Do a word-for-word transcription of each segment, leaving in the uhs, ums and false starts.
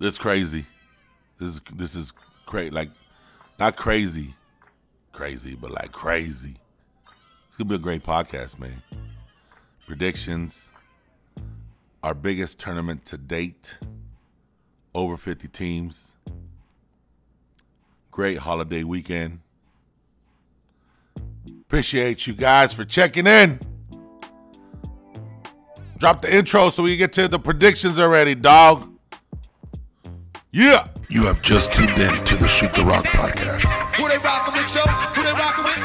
It's crazy. This is this is crazy. Like, not crazy, crazy, but like crazy. It's gonna be a great podcast, man. Predictions. Our biggest tournament to date. Over fifty teams. Great holiday weekend. Appreciate you guys for checking in. Drop the intro so we get to the predictions already, dog. Yeah. You have just tuned in to the Shoot the Rock podcast. Who they rocking with, yo? Who they rocking with?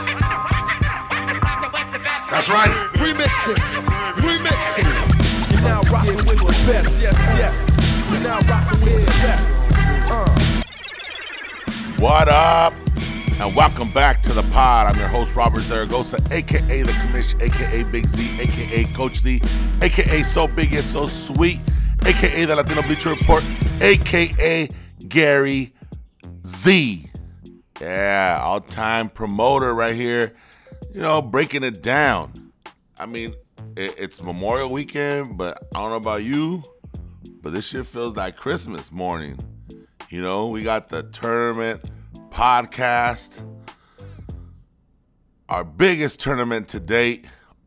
That's right. Remix it. Remix it. You're now rocking with the best. Yes, yes. You're now rocking with the best. Uh. What up? And welcome back to the pod. I'm your host, Robert Zaragoza, a k a. The Commission, a k a. Big Z, a k a. Coach Z, a k a. So Big Yet So Sweet, a k a. The Latino Bleacher Report, a k a. Gary Z. Yeah, all-time promoter right here. You know, breaking it down. I mean, it, it's Memorial Weekend, but I don't know about you, but this shit feels like Christmas morning. You know, we got the tournament podcast, our biggest tournament to date,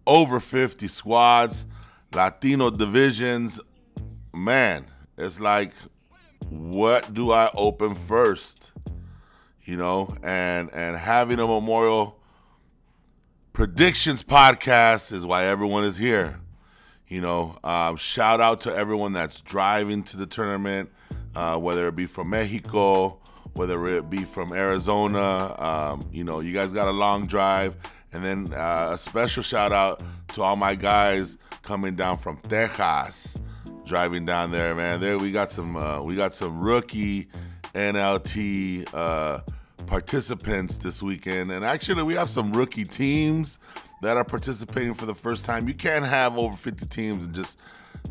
over fifty squads, Latino divisions. Man, it's like, what do I open first? You know, and and having a Memorial Predictions podcast is why everyone is here. You know, uh, shout out to everyone that's driving to the tournament, uh, whether it be from Mexico, whether it be from Arizona. Um, you know, you guys got a long drive. And then uh, a special shout out to all my guys coming down from Texas, driving down there, man. There we got some uh, we got some rookie N L T uh, participants this weekend. And actually, we have some rookie teams that are participating for the first time. You can't have over fifty teams and just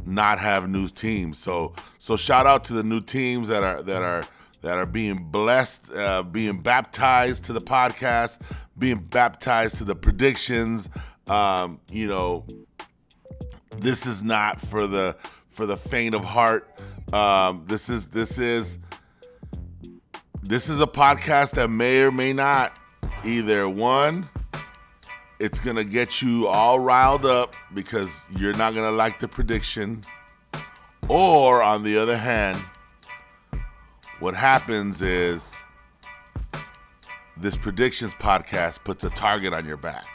not have new teams. So so shout out to the new teams that are that are that are being blessed, uh, being baptized to the podcast, being baptized to the predictions. Um, you know, this is not for the for the faint of heart. Um, this is this is this is a podcast that may or may not either one. It's gonna get you all riled up because you're not gonna like the prediction, or on the other hand, what happens is this predictions podcast puts a target on your back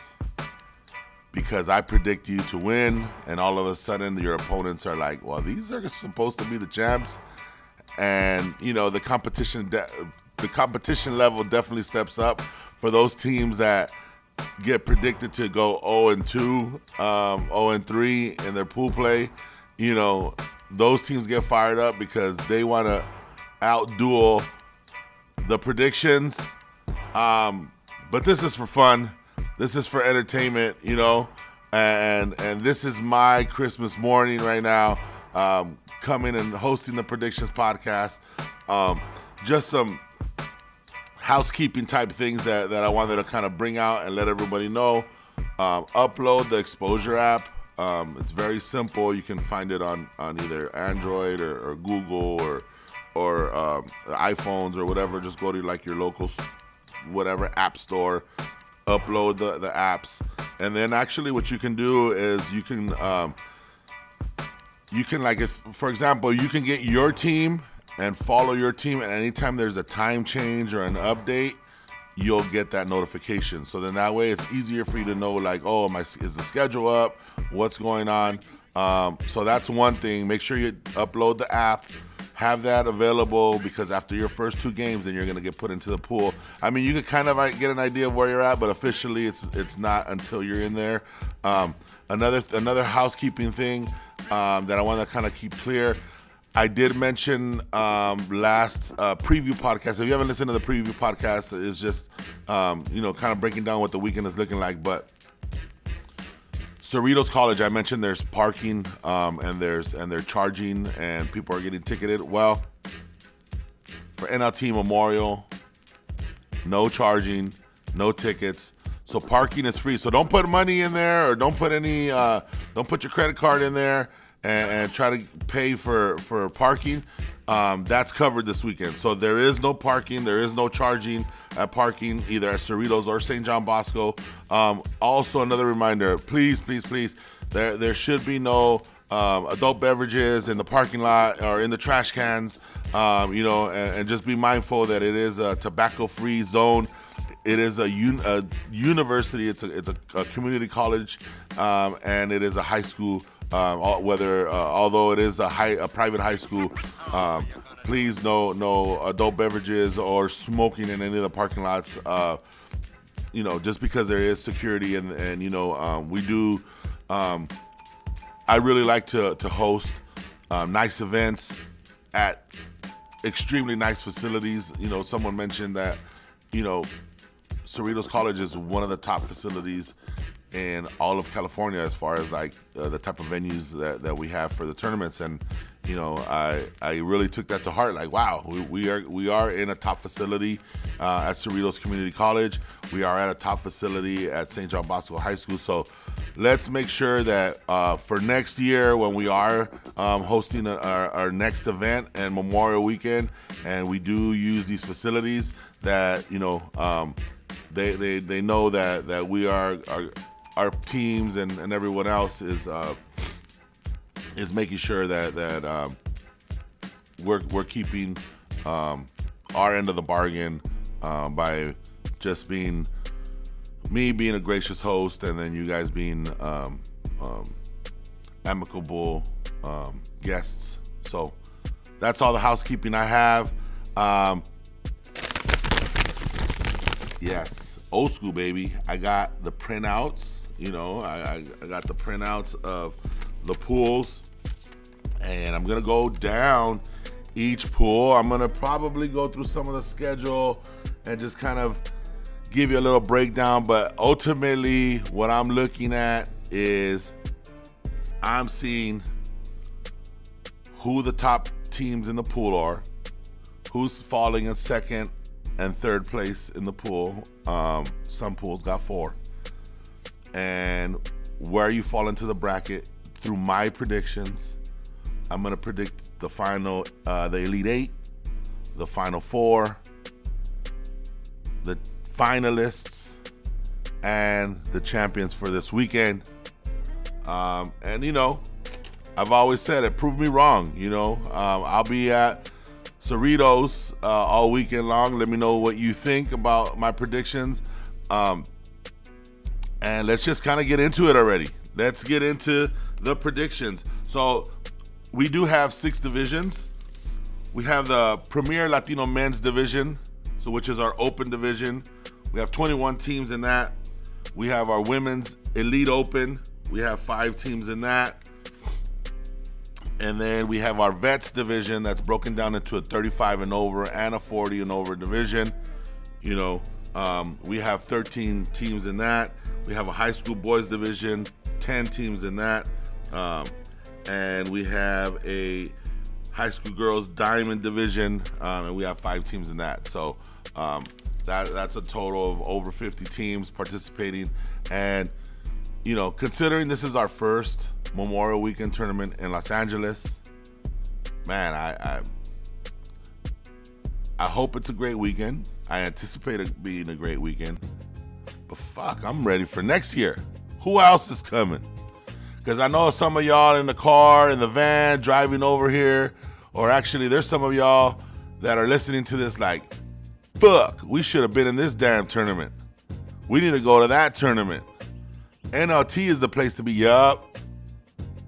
because I predict you to win, and all of a sudden your opponents are like, well, these are supposed to be the champs. And, you know, the competition de- the competition level definitely steps up for those teams that get predicted to go oh and two, um, oh and three in their pool play. You know, those teams get fired up because they want to outduel the predictions. Um, but this is for fun. This is for entertainment, you know, and and this is my Christmas morning right now, um, coming and hosting the predictions podcast. Um, just some housekeeping type things that, that I wanted to kind of bring out and let everybody know. Um, upload the Exposure app. Um, it's very simple. You can find it on, on either Android or, or Google or or um, iPhones or whatever. Just go to like your local whatever app store, upload the, the apps. And then actually what you can do is you can, um, you can like, if for example, you can get your team and follow your team, and anytime there's a time change or an update, you'll get that notification. So then that way it's easier for you to know like, oh, my is the schedule up? What's going on? Um, so that's one thing. Make sure you upload the app. Have that available because after your first two games, then you're going to get put into the pool. I mean, you can kind of get an idea of where you're at, but officially it's it's not until you're in there. Um, another another housekeeping thing um, that I want to kind of keep clear. I did mention um, last uh, preview podcast. If you haven't listened to the preview podcast, it's just, um, you know, kind of breaking down what the weekend is looking like. But Cerritos College, I mentioned there's parking um, and there's and they're charging and people are getting ticketed. Well, for N L T Memorial, no charging, no tickets. So parking is free. So don't put money in there or don't put any uh, don't put your credit card in there. and, and try to pay for, for parking, um, that's covered this weekend. So there is no parking. There is no charging at parking, either at Cerritos or Saint John Bosco. Um, also, another reminder, please, please, please, there there should be no um, adult beverages in the parking lot or in the trash cans, um, you know, and, and just be mindful that it is a tobacco-free zone. It is a, un- a university, it's a, it's a, a community college, um, and it is a high school, um, all, whether, uh, although it is a high, a private high school, um, please no no adult beverages or smoking in any of the parking lots, uh, you know, just because there is security and, and you know, um, we do, um, I really like to, to host um, nice events at extremely nice facilities. You know, someone mentioned that, you know, Cerritos College is one of the top facilities in all of California as far as like uh, the type of venues that, that we have for the tournaments, and you know I I really took that to heart. Like, wow, we, we are we are in a top facility uh, at Cerritos Community College. We are at a top facility at Saint John Bosco High School. So let's make sure that uh, for next year when we are um, hosting a, our, our next event and Memorial Weekend, and we do use these facilities, that you know. Um, They, they they know that, that we are, are our teams and, and everyone else is uh, is making sure that that um, we're we're keeping um, our end of the bargain uh, by just being me being a gracious host, and then you guys being um, um, amicable um, guests. So that's all the housekeeping I have. Um, Yes, old school, baby. I got the printouts, you know, I, I got the printouts of the pools, and I'm gonna go down each pool. I'm gonna probably go through some of the schedule and just kind of give you a little breakdown, but ultimately what I'm looking at is I'm seeing who the top teams in the pool are, who's falling in second and third place in the pool. Um, some pools got four. And where you fall into the bracket through my predictions. I'm gonna predict the final, uh, the Elite Eight, the Final Four, the finalists, and the champions for this weekend. Um, and you know, I've always said it, prove me wrong, you know. Um, I'll be at Cerritos uh, all weekend long. Let me know what you think about my predictions, um, and let's just kind of get into it already. Let's get into the predictions. So we do have six divisions. We have the Premier Latino Men's Division, so which is our open division. We have twenty-one teams in that. We have our Women's Elite Open. We have five teams in that. And then we have our Vets division that's broken down into a thirty-five and over and a forty and over division. You know, um, we have thirteen teams in that. We have a high school boys division, ten teams in that. Um, and we have a high school girls diamond division, um, and we have five teams in that. So um, that that's a total of over fifty teams participating. And, you know, considering this is our first Memorial Weekend tournament in Los Angeles, man, I, I I hope it's a great weekend. I anticipate it being a great weekend, but fuck, I'm ready for next year. Who else is coming? Because I know some of y'all in the car, in the van, driving over here, or actually there's some of y'all that are listening to this like, fuck, we should have been in this damn tournament. We need to go to that tournament. N L T is the place to be. Yup.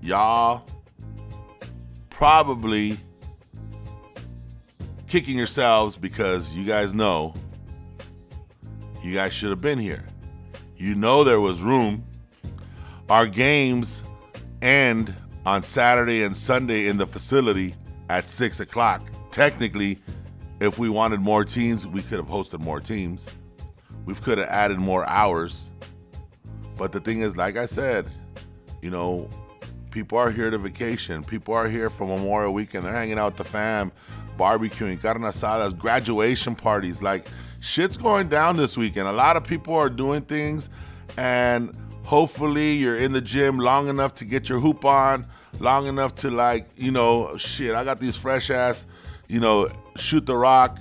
Y'all probably kicking yourselves because you guys know you guys should have been here. You know there was room. Our games end on Saturday and Sunday in the facility at six o'clock. Technically, if we wanted more teams, we could have hosted more teams. We could have added more hours. But the thing is, like I said, you know, people are here to vacation. People are here for Memorial Weekend. They're hanging out with the fam, barbecuing, carne asadas, graduation parties. Like, shit's going down this weekend. A lot of people are doing things, and hopefully you're in the gym long enough to get your hoop on, long enough to, like, you know, shit, I got these fresh ass, you know, shoot the rock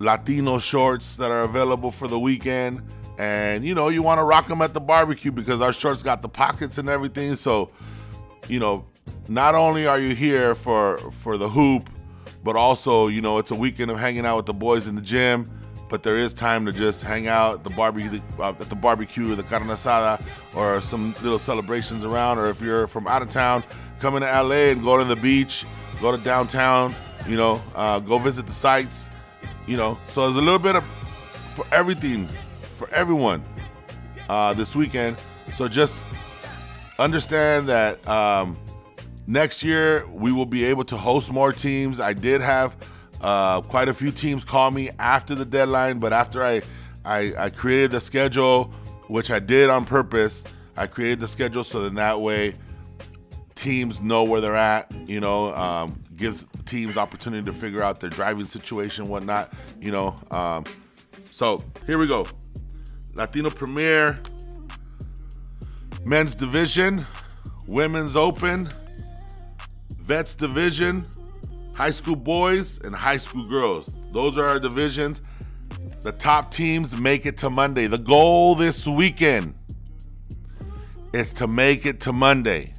Latino shorts that are available for the weekend. And, you know, you want to rock them at the barbecue because our shorts got the pockets and everything. So, you know, not only are you here for for the hoop, but also, you know, it's a weekend of hanging out with the boys in the gym. But there is time to just hang out at the barbecue, uh, at the barbecue, or the carne asada, or some little celebrations around. Or if you're from out of town, come into L A and go to the beach, go to downtown, you know, uh, go visit the sites, you know. So there's a little bit of for everything. For everyone uh, this weekend. So just understand that um, next year we will be able to host more teams. I did have uh, quite a few teams call me after the deadline, but after I, I, I created the schedule, which I did on purpose, I created the schedule so that that way teams know where they're at, you know, um, gives teams opportunity to figure out their driving situation, whatnot, you know. Um, so here we go. Latino Premier, Men's Division, Women's Open, Vets Division, High School Boys, and High School Girls. Those are our divisions. The top teams make it to Monday. The goal this weekend is to make it to Monday.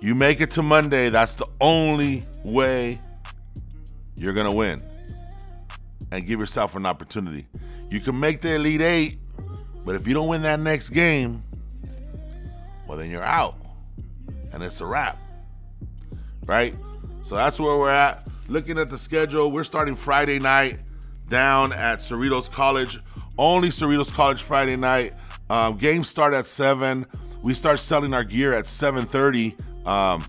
You make it to Monday, that's the only way you're going to win and give yourself an opportunity. You can make the Elite Eight, but if you don't win that next game, well, then you're out. And it's a wrap, right? So that's where we're at. Looking at the schedule, we're starting Friday night down at Cerritos College. Only Cerritos College Friday night. Um, games start at seven. We start selling our gear at seven thirty um,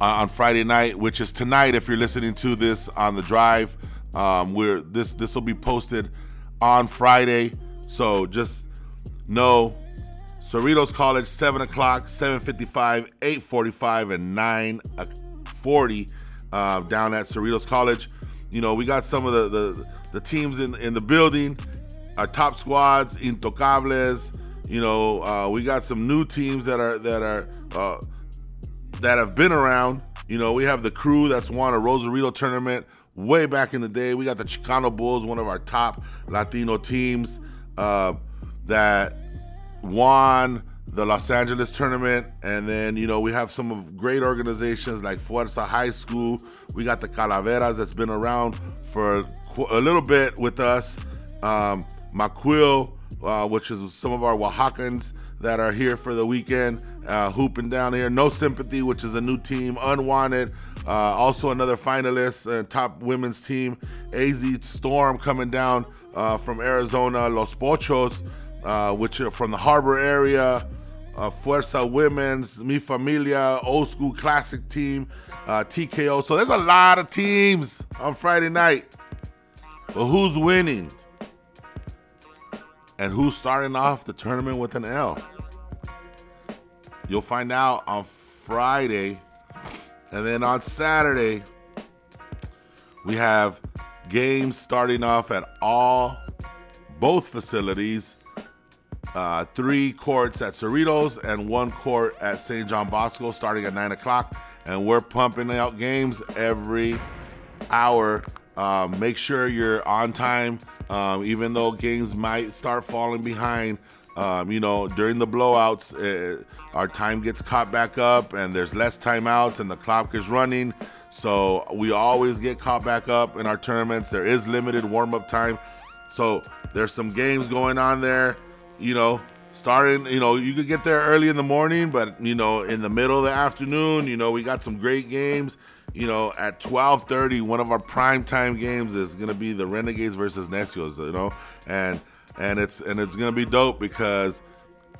on Friday night, which is tonight if you're listening to this on the drive. Um, we're, this this will be posted on Friday. So just know, Cerritos College, seven o'clock, seven fifty-five, eight forty-five, and nine forty uh, down at Cerritos College. You know, we got some of the the, the teams in, in the building, our top squads, Intocables. You know, uh, we got some new teams that are that are uh, that have been around. You know, we have the Crew that's won a Rosarito tournament way back in the day. We got the Chicano Bulls, one of our top Latino teams. Uh, that won the Los Angeles tournament. And then, you know, we have some of great organizations like Fuerza High School. We got the Calaveras that's been around for a little bit with us. Um, Macuil, uh, which is some of our Oaxacans that are here for the weekend, uh, hooping down here. No Sympathy, which is a new team, unwanted. Uh, also another finalist, uh, top women's team, A Z Storm coming down uh, from Arizona, Los Pochos, uh, which are from the Harbor area, uh, Fuerza Women's, Mi Familia, Old School Classic Team, uh, T K O. So there's a lot of teams on Friday night. But who's winning? And who's starting off the tournament with an L? You'll find out on Friday. And then on Saturday, we have games starting off at all, both facilities, uh, three courts at Cerritos and one court at Saint John Bosco starting at nine o'clock. And we're pumping out games every hour. Um, make sure you're on time, um, even though games might start falling behind. Um, you know, during the blowouts, it, our time gets caught back up and there's less timeouts and the clock is running. So we always get caught back up in our tournaments. There is limited warm-up time. So there's some games going on there, you know, starting, you know, you could get there early in the morning, but, you know, in the middle of the afternoon, you know, we got some great games. You know, at twelve thirty, one of our primetime games is going to be the Renegades versus Necios, you know, and And it's and it's gonna be dope because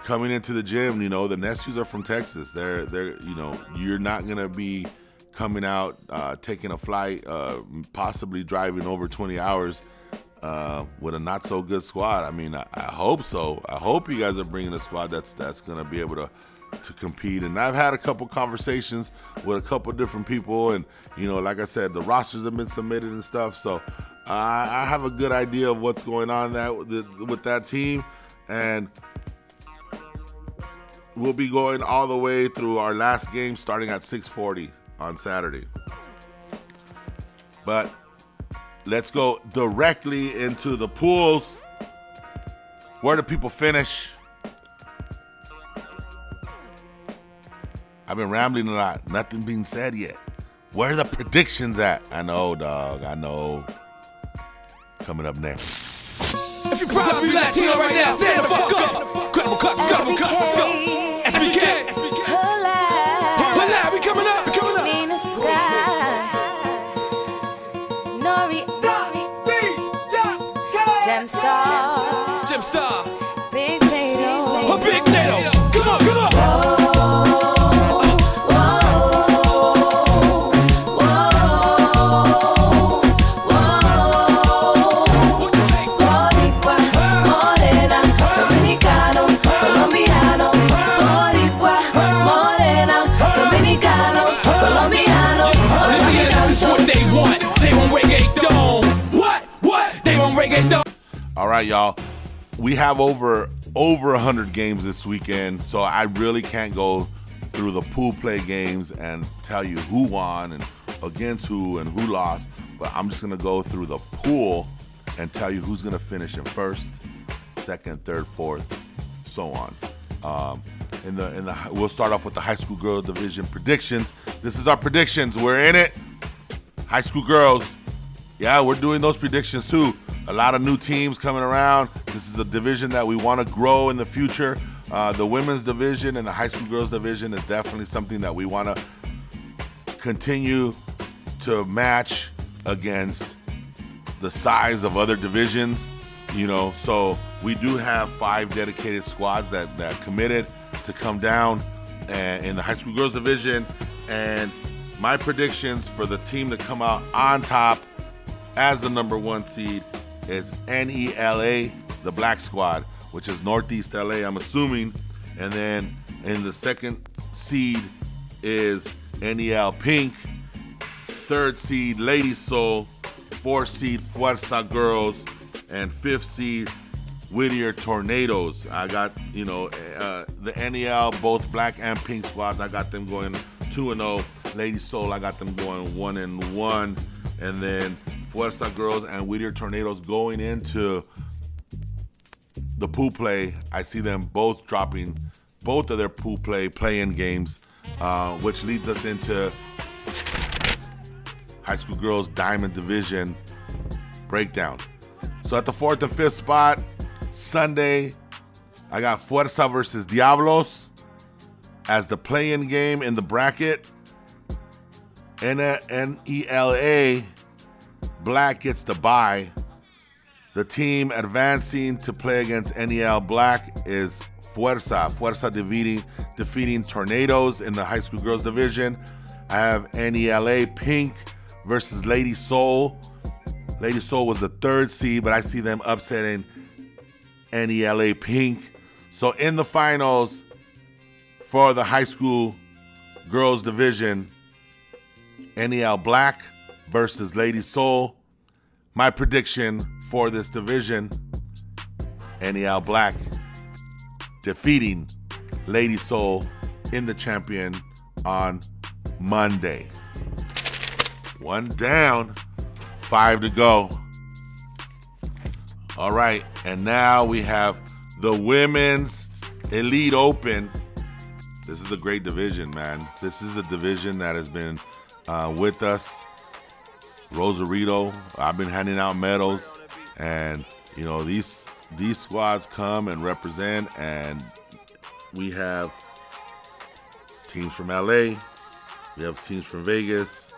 coming into the gym, you know, the Necios are from Texas. They're they're you know, you're not gonna be coming out, uh, taking a flight, uh, possibly driving over twenty hours uh, with a not so good squad. I mean, I, I hope so. I hope you guys are bringing a squad that's that's gonna be able to to compete. And I've had a couple conversations with a couple different people, and you know, like I said, the rosters have been submitted and stuff. So uh, I have a good idea of what's going on that with, the, with that team, and we'll be going all the way through our last game starting at six forty on Saturday. But let's go directly into the pools. Where do people finish? I've been rambling a lot. Nothing being said yet. Where are the predictions at? I know, dog. I know. Coming up next. If you're proud of Latino right now, stand the fuck up. Credible cups, credible cups, let's go. S B K, S B K. Hola, we coming up, we coming up. Nina Sky. Nori. Gem Star. Gem Star. Big Nato. Big Nato. Come on, come on. All right, y'all. We have over over one hundred games this weekend, so I really can't go through the pool play games and tell you who won and against who and who lost, but I'm just going to go through the pool and tell you who's going to finish in first, second, third, fourth, so on. Um, in the in the we'll start off with the high school girl division predictions. This is our predictions. We're in it. High school girls. Yeah, we're doing those predictions too. A lot of new teams coming around. This is a division that we want to grow in the future. Uh, the women's division and the high school girls division is definitely something that we want to continue to match against the size of other divisions. You know, so we do have five dedicated squads that, that committed to come down and, in the high school girls division. And my predictions for the team to come out on top as the number one seed is N E L A, the black squad, which is Northeast L A, I'm assuming. And then in the second seed is N E L Pink. Third seed, Lady Soul. Fourth seed, Fuerza Girls. And fifth seed, Whittier Tornadoes. I got, you know, uh, the N E L, both black and pink squads, I got them going two and oh. Lady Soul, I got them going one and one. And then Fuerza Girls and Whittier Tornadoes going into the pool play. I see them both dropping both of their pool play play-in games, uh, which leads us into high school girls diamond division breakdown. So at the fourth and fifth spot, Sunday, I got Fuerza versus Diablos as the play-in game in the bracket. N E L A Black gets the bye. The team advancing to play against N E L Black is Fuerza. Fuerza defeating, defeating Tornadoes in the high school girls division. I have N E L A Pink versus Lady Soul. Lady Soul was the third seed, but I see them upsetting N E L A Pink. So in the finals for the high school girls division, N E L Black versus Lady Soul. My prediction for this division, N E L Black defeating Lady Soul in the champion on Monday. One down, five to go. All right, and now we have the Women's Elite Open. This is a great division, man. This is a division that has been uh, with us. Rosarito, I've been handing out medals, and you know these these squads come and represent, and we have teams from L A, we have teams from Vegas,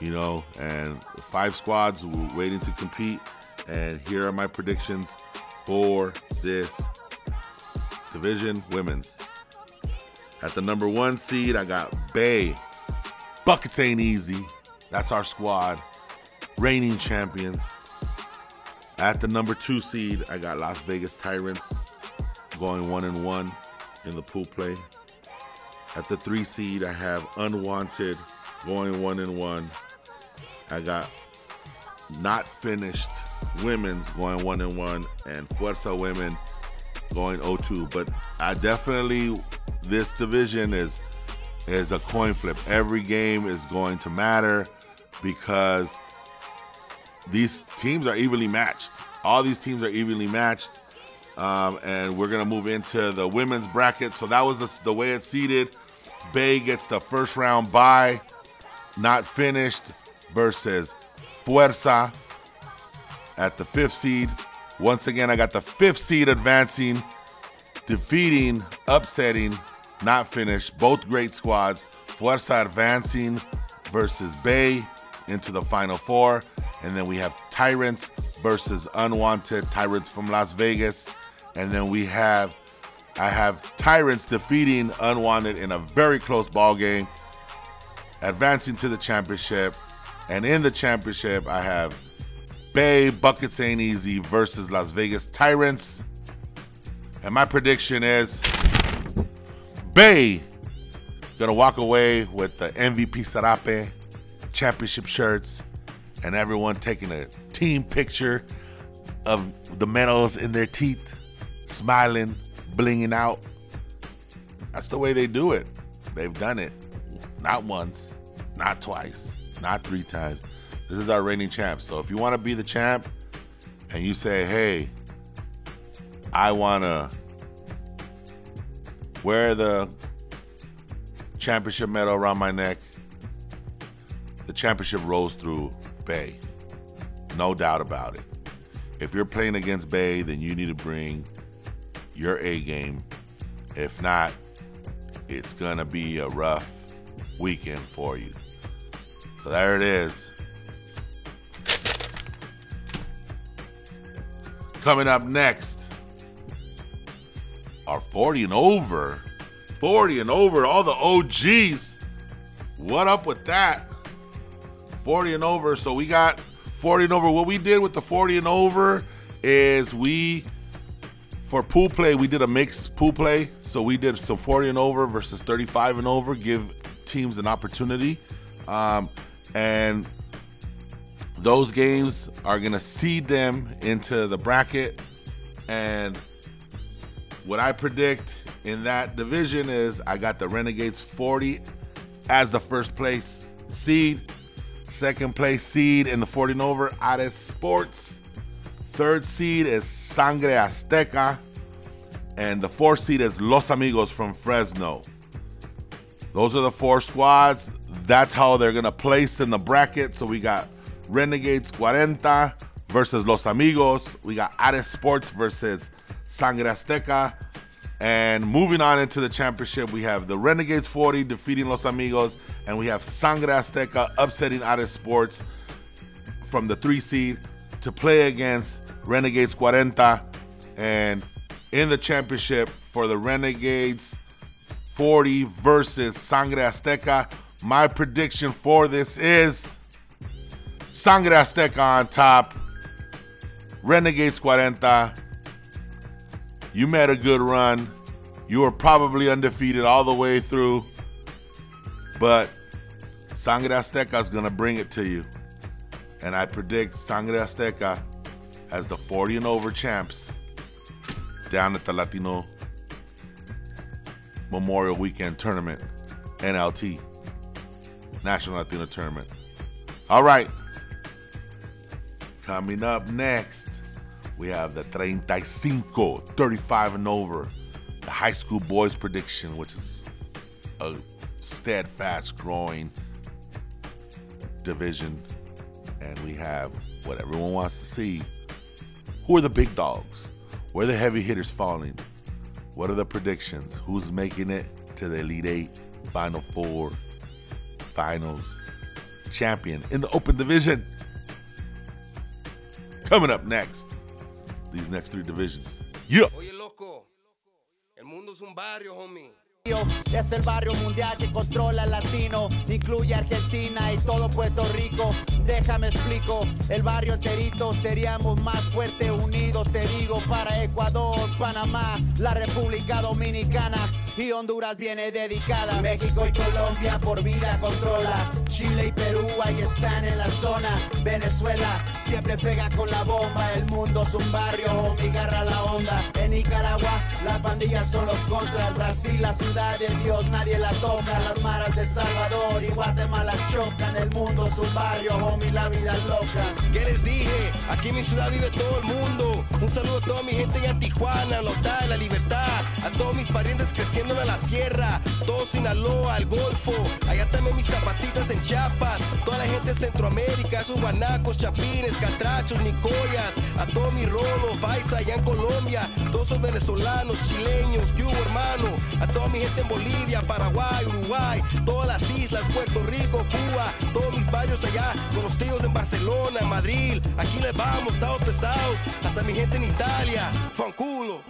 you know, and five squads waiting to compete. And here are my predictions for this division women's. At the number one seed, I got Bay. Buckets Ain't Easy. That's our squad. Reigning champions. At the number two seed, I got Las Vegas Tyrants going one and one in the pool play. At the three seed, I have Unwanted going one and one. I got Not Finished Women's going one and one, and Fuerza Women going oh two. But I definitely this division is is a coin flip. Every game is going to matter because these teams are evenly matched. All these teams are evenly matched. Um, and we're going to move into the women's bracket. So that was the, the way it's seeded. Bay gets the first round bye. Not Finished versus Fuerza at the fifth seed. Once again, I got the fifth seed advancing, defeating, upsetting, Not Finished. Both great squads. Fuerza advancing versus Bay into the Final Four. And then we have Tyrants versus Unwanted. Tyrants from Las Vegas. And then we have, I have Tyrants defeating Unwanted in a very close ball game, advancing to the championship. And in the championship, I have Bay Buckets Ain't Easy versus Las Vegas Tyrants. And my prediction is Bay gonna walk away with the M V P Sarape, championship shirts, and everyone taking a team picture of the medals in their teeth, smiling, blinging out. That's the way they do it. They've done it. Not once, not twice, not three times. This is our reigning champ. So if you want to be the champ and you say, hey, I want to wear the championship medal around my neck, the championship rolls through Bay. No doubt about it. If you're playing against Bay, then you need to bring your A game. If not, it's going to be a rough weekend for you. So there it is. Coming up next, our forty and over. forty and over, all the O Gs. What up with that? forty and over. So we got forty and over. What we did with the forty and over is we, for pool play, we did a mixed pool play. So we did some forty and over versus thirty-five and over. Give teams an opportunity, um, and those games are gonna seed them into the bracket. And what I predict in that division is I got the Renegades forty as the first place seed, second place seed in the forty and over, Ares Sports, third seed is Sangre Azteca, and the fourth seed is Los Amigos from Fresno. Those are the four squads. That's how they're going to place in the bracket. So we got Renegades forty versus Los Amigos. We got Ares Sports versus Sangre Azteca. And moving on into the championship, we have the Renegades forty defeating Los Amigos. And we have Sangre Azteca upsetting Ares Sports from the three seed to play against Renegades forty. And in the championship for the Renegades forty versus Sangre Azteca. My prediction for this is Sangre Azteca on top. Renegades forty. You made a good run. You were probably undefeated all the way through. But Sangre Azteca is going to bring it to you. And I predict Sangre Azteca as the forty and over champs down at the Latino Memorial Weekend Tournament, N L T, National Latino Tournament. All right. Coming up next, we have the thirty-five, thirty-five and over, the high school boys prediction, which is a steadfast growing division. And we have what everyone wants to see. Who are the big dogs? Where are the heavy hitters falling? What are the predictions? Who's making it to the Elite Eight, Final Four, Finals, champion in the open division? Coming up next, these next three divisions. Yeah. Oye, loco. El mundo es un barrio, homie. Es el barrio mundial que controla el latino, incluye Argentina y todo Puerto Rico. Déjame explico, el barrio enterito seríamos más fuertes unidos. Te digo, para Ecuador, Panamá, la República Dominicana y Honduras viene dedicada. México y Colombia por vida controla, Chile y Perú. Perú, ahí están en la zona. Venezuela siempre pega con la bomba. El mundo es un barrio, mi garra la onda. En Nicaragua las pandillas son los contras. Brasil, la ciudad de Dios, nadie la toca. Las maras del Salvador y Guatemala chocan. El mundo es un barrio, homie, la vida es loca. ¿Qué les dije? Aquí en mi ciudad vive todo el mundo. Un saludo a toda mi gente allá en Tijuana, Lota de la Libertad. A todos mis parientes creciendo en la sierra. Todo Sinaloa, al Golfo. Allá también mis zapatitas en Chiapas. Toda la gente de Centroamérica, sus guanacos, chapines, catrachos, nicoyas. A todos mis rolos, paisa allá en Colombia. Todos son venezolanos, chileños, que hubo hermano. A toda mi gente en Bolivia, Paraguay, Uruguay. Todas las islas, Puerto Rico, Cuba. Todos mis barrios allá, con los tíos en Barcelona, en Madrid. Aquí les vamos, estamos pesados. Hasta mi gente en Italia, fanculo.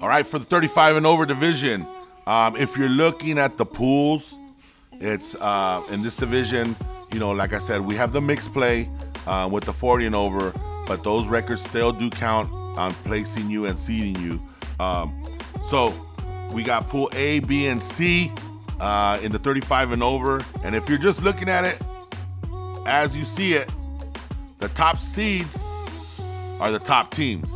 All right, for the thirty-five and over division, um, if you're looking at the pools, it's uh, in this division, you know, like I said, we have the mixed play uh, with the forty and over, but those records still do count on placing you and seeding you. Um, so we got pool A, B, and C uh, in the thirty-five and over. And if you're just looking at it as you see it, the top seeds are the top teams.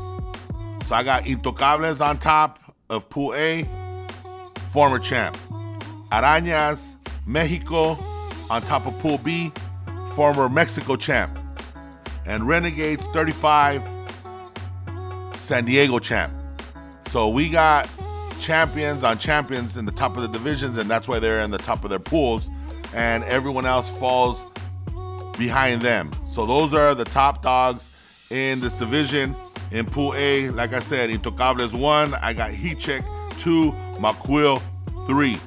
So I got Intocables on top of Pool A, former champ. Arañas, Mexico, on top of Pool B, former Mexico champ. And Renegades thirty-five, San Diego champ. So we got champions on champions in the top of the divisions, and that's why they're in the top of their pools. And everyone else falls behind them. So those are the top dogs in this division. In Pool A, like I said, Intocables one, I got Hichek two, Macuil three.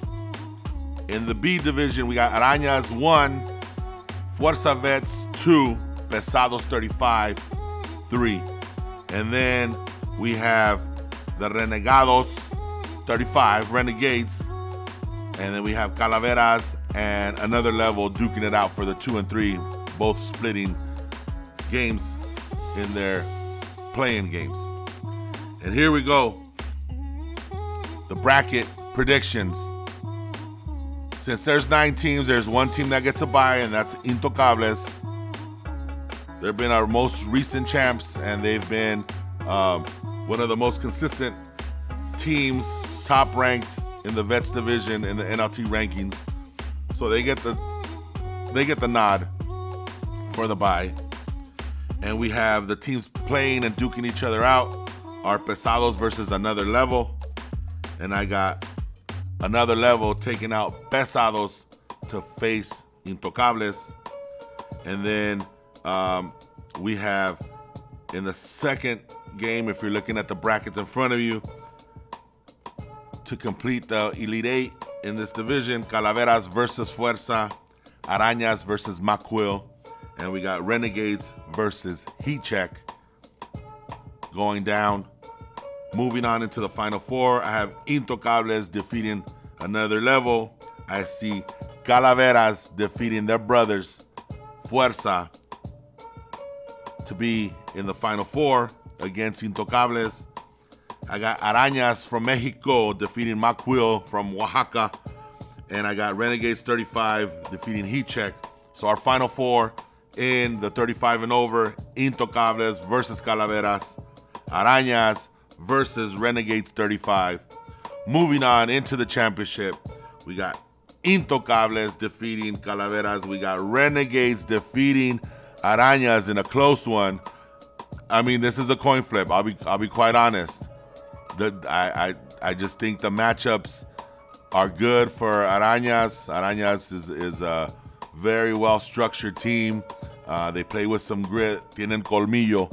In the B division, we got Arañas one, Fuerza Vets two, Pesados thirty-five, three. And then we have the Renegados thirty-five, Renegades. And then we have Calaveras and another level duking it out for the two and three, both splitting games in their playing games. And here we go, the bracket predictions. Since there's nine teams, there's one team that gets a bye, and that's Intocables. They've been our most recent champs, and they've been um, one of the most consistent teams, top ranked in the Vets division in the N L T rankings. So they get the they get the nod for the bye. And we have the teams playing and duking each other out. Our Pesados versus Another Level. And I got Another Level taking out Pesados to face Intocables. And then um, we have in the second game, if you're looking at the brackets in front of you, to complete the Elite Eight in this division, Calaveras versus Fuerza, Arañas versus Macuil. And we got Renegades versus Hichek going down. Moving on into the Final Four, I have Intocables defeating Another Level. I see Calaveras defeating their brothers, Fuerza, to be in the Final Four against Intocables. I got Arañas from Mexico defeating Macuil from Oaxaca. And I got Renegades thirty-five defeating Hichek. So our Final Four in the thirty-five and over, Intocables versus Calaveras, Arañas versus Renegades thirty-five. Moving on into the championship, we got Intocables defeating Calaveras. We got Renegades defeating Arañas in a close one. I mean, this is a coin flip. I'll be I'll be quite honest. The, I, I I just think the matchups are good for Arañas. Arañas is is a uh, very well-structured team. Uh, they play with some grit. Tienen colmillo.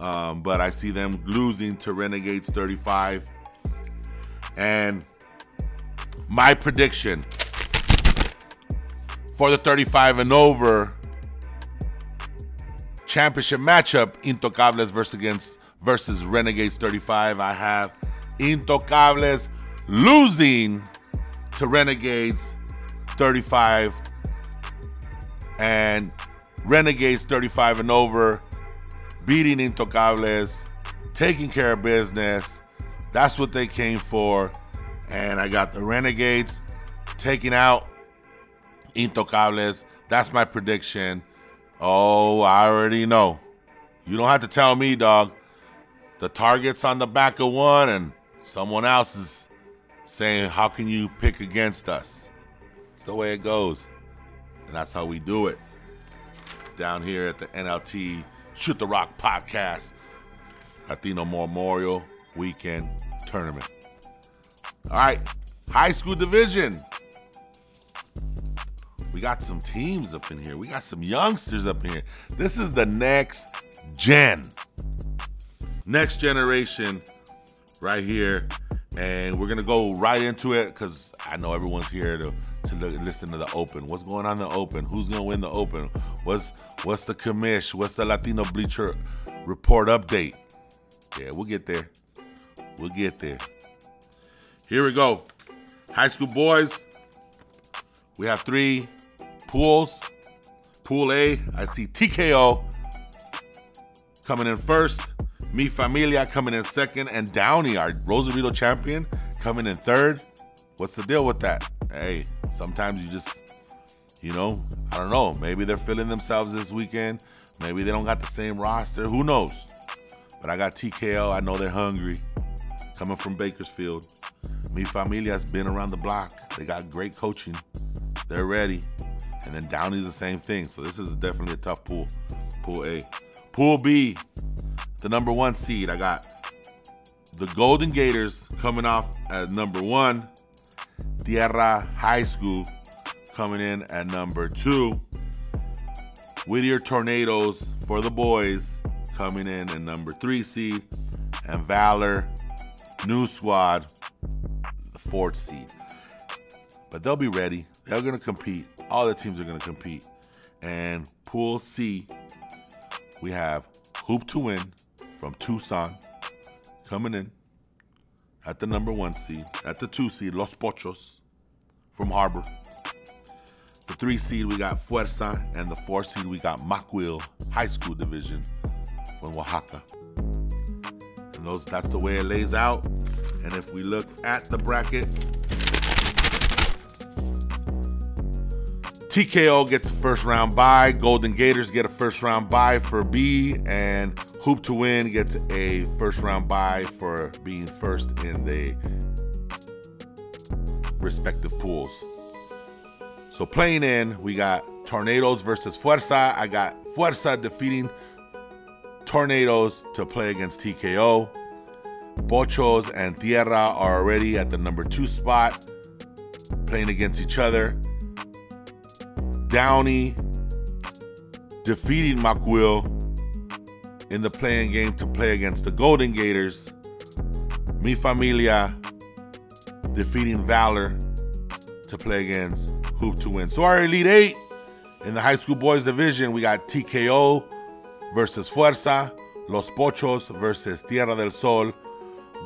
Um, but I see them losing to Renegades thirty-five. And my prediction for the thirty-five and over championship matchup, Intocables versus, against, versus Renegades thirty-five. I have Intocables losing to Renegades thirty-five. And Renegades thirty-five and over beating Intocables, taking care of business. That's what they came for. and I got the Renegades taking out Intocables. That's my prediction. Oh, I already know. You don't have to tell me, dog. The target's on the back of one, and someone else is saying, how can you pick against us? It's the way it goes. And that's how we do it. Down here at the N L T Shoot the Rock Podcast Latino Memorial Weekend Tournament. All right, high school division. We got some teams up in here. We got some youngsters up in here. This is the next gen. Next generation right here. And we're going to go right into it because I know everyone's here to, to listen to the Open. What's going on in the Open? Who's going to win the Open? What's, what's the commish? What's the Latino Bleacher Report update? Yeah, we'll get there. We'll get there. Here we go. High school boys. We have three pools. Pool A, I see T K O coming in first, Mi Familia coming in second, and Downey, our Rosarito champion, coming in third. What's the deal with that? Hey, sometimes you just, you know, I don't know. Maybe they're feeling themselves this weekend. Maybe they don't got the same roster. Who knows? But I got T K O. I know they're hungry. Coming from Bakersfield. Mi Familia's been around the block. They got great coaching. They're ready. And then Downey's the same thing. So this is definitely a tough pool. Pool A. Pool B, the number one seed. I got the Golden Gators coming off at number one. Tierra High School coming in at number two. Whittier Tornadoes for the boys coming in at number three seed. And Valor, New Squad, the fourth seed. But they'll be ready. They're going to compete. All the teams are going to compete. And Pool C, we have Hoop to Win from Tucson coming in at the number one seed. At the two seed, Los Pochos from Harbor. The three seed, we got Fuerza. And the four seed, we got Macuil High School Division from Oaxaca. And those, that's the way it lays out. And if we look at the bracket, T K O gets a first round bye. Golden Gators get a first round bye for B. And Hoop to Win gets a first round bye for being first in the respective pools. So playing in, we got Tornadoes versus Fuerza. I got Fuerza defeating Tornadoes to play against T K O. Pochos and Tierra are already at the number two spot playing against each other. Downey defeating Macuil in the play-in game to play against the Golden Gators. Mi Familia defeating Valor to play against Hoop to Win. So our Elite Eight in the high school boys division, we got T K O versus Fuerza, Los Pochos versus Tierra del Sol,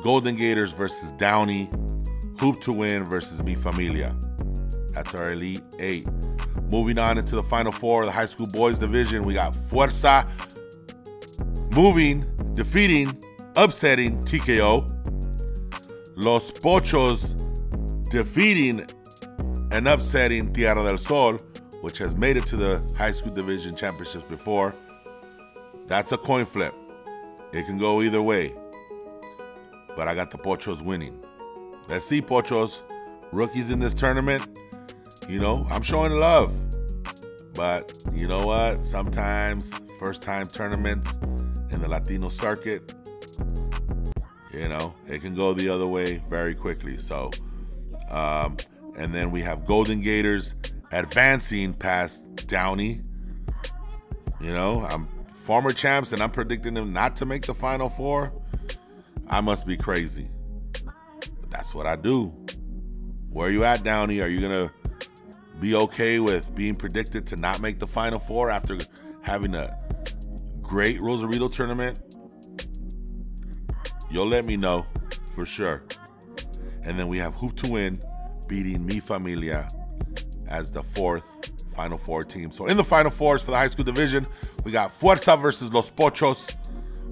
Golden Gators versus Downey, Hoop to Win versus Mi Familia. That's our Elite Eight. Moving on into the Final Four of the high school boys division, we got Fuerza moving, defeating, upsetting T K O. Los Pochos defeating and upsetting Tierra del Sol, which has made it to the high school division championships before. That's a coin flip. It can go either way. But I got the Pochos winning. Let's see, Pochos. Rookies in this tournament. You know, I'm showing love, but you know what? Sometimes first-time tournaments in the Latino circuit, you know, it can go the other way very quickly. So, um, and then we have Golden Gators advancing past Downey. You know, I'm former champs, and I'm predicting them not to make the Final Four. I must be crazy. But that's what I do. Where are you at, Downey? Are you gonna be okay with being predicted to not make the Final Four after having a great Rosarito tournament? You'll let me know for sure. And then we have Hoop to Win beating Mi Familia as the fourth Final Four team. So in the Final Fours for the high school division, we got Fuerza versus Los Pochos,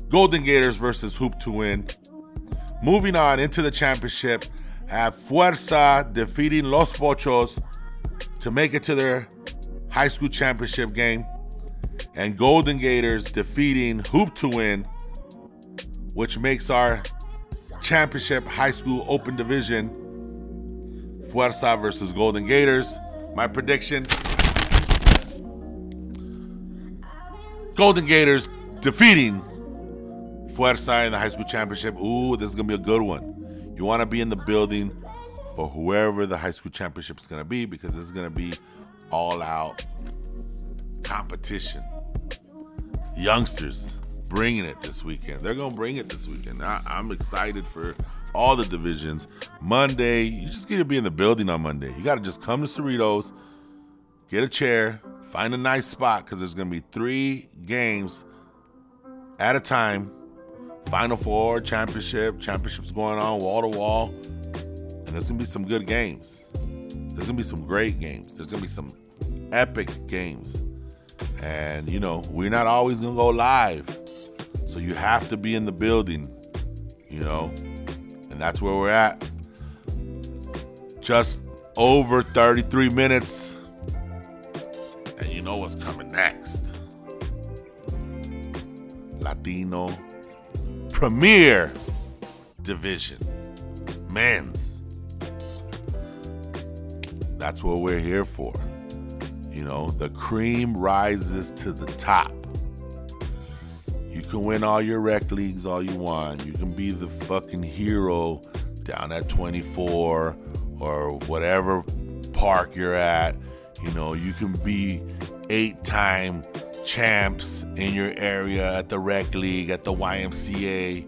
Golden Gators versus Hoop to Win. Moving on into the championship, at Fuerza defeating Los Pochos to make it to their high school championship game, and Golden Gators defeating Hoop to Win, which makes our championship high school open division Fuerza versus Golden Gators. My prediction: Golden Gators defeating Fuerza in the high school championship. Ooh, this is going to be a good one. You want to be in the building for whoever the high school championship is going to be, because this is going to be all-out competition. Youngsters bringing it this weekend. They're going to bring it this weekend. I, I'm excited for all the divisions. Monday, you just got to be in the building on Monday. You got to just come to Cerritos, get a chair, find a nice spot, because there's going to be three games at a time. Final Four, championship, championships going on wall to wall. And there's going to be some good games. There's going to be some great games. There's going to be some epic games. And, you know, we're not always going to go live. So you have to be in the building, you know, and that's where we're at. Just over thirty-three minutes. And you know what's coming next. Latino Premier Division, men's. That's what we're here for. You know, the cream rises to the top. You can win all your rec leagues all you want. You can be the fucking hero down at twenty-four or whatever park you're at. You know, you can be eight-time champs in your area at the rec league, at the Y M C A.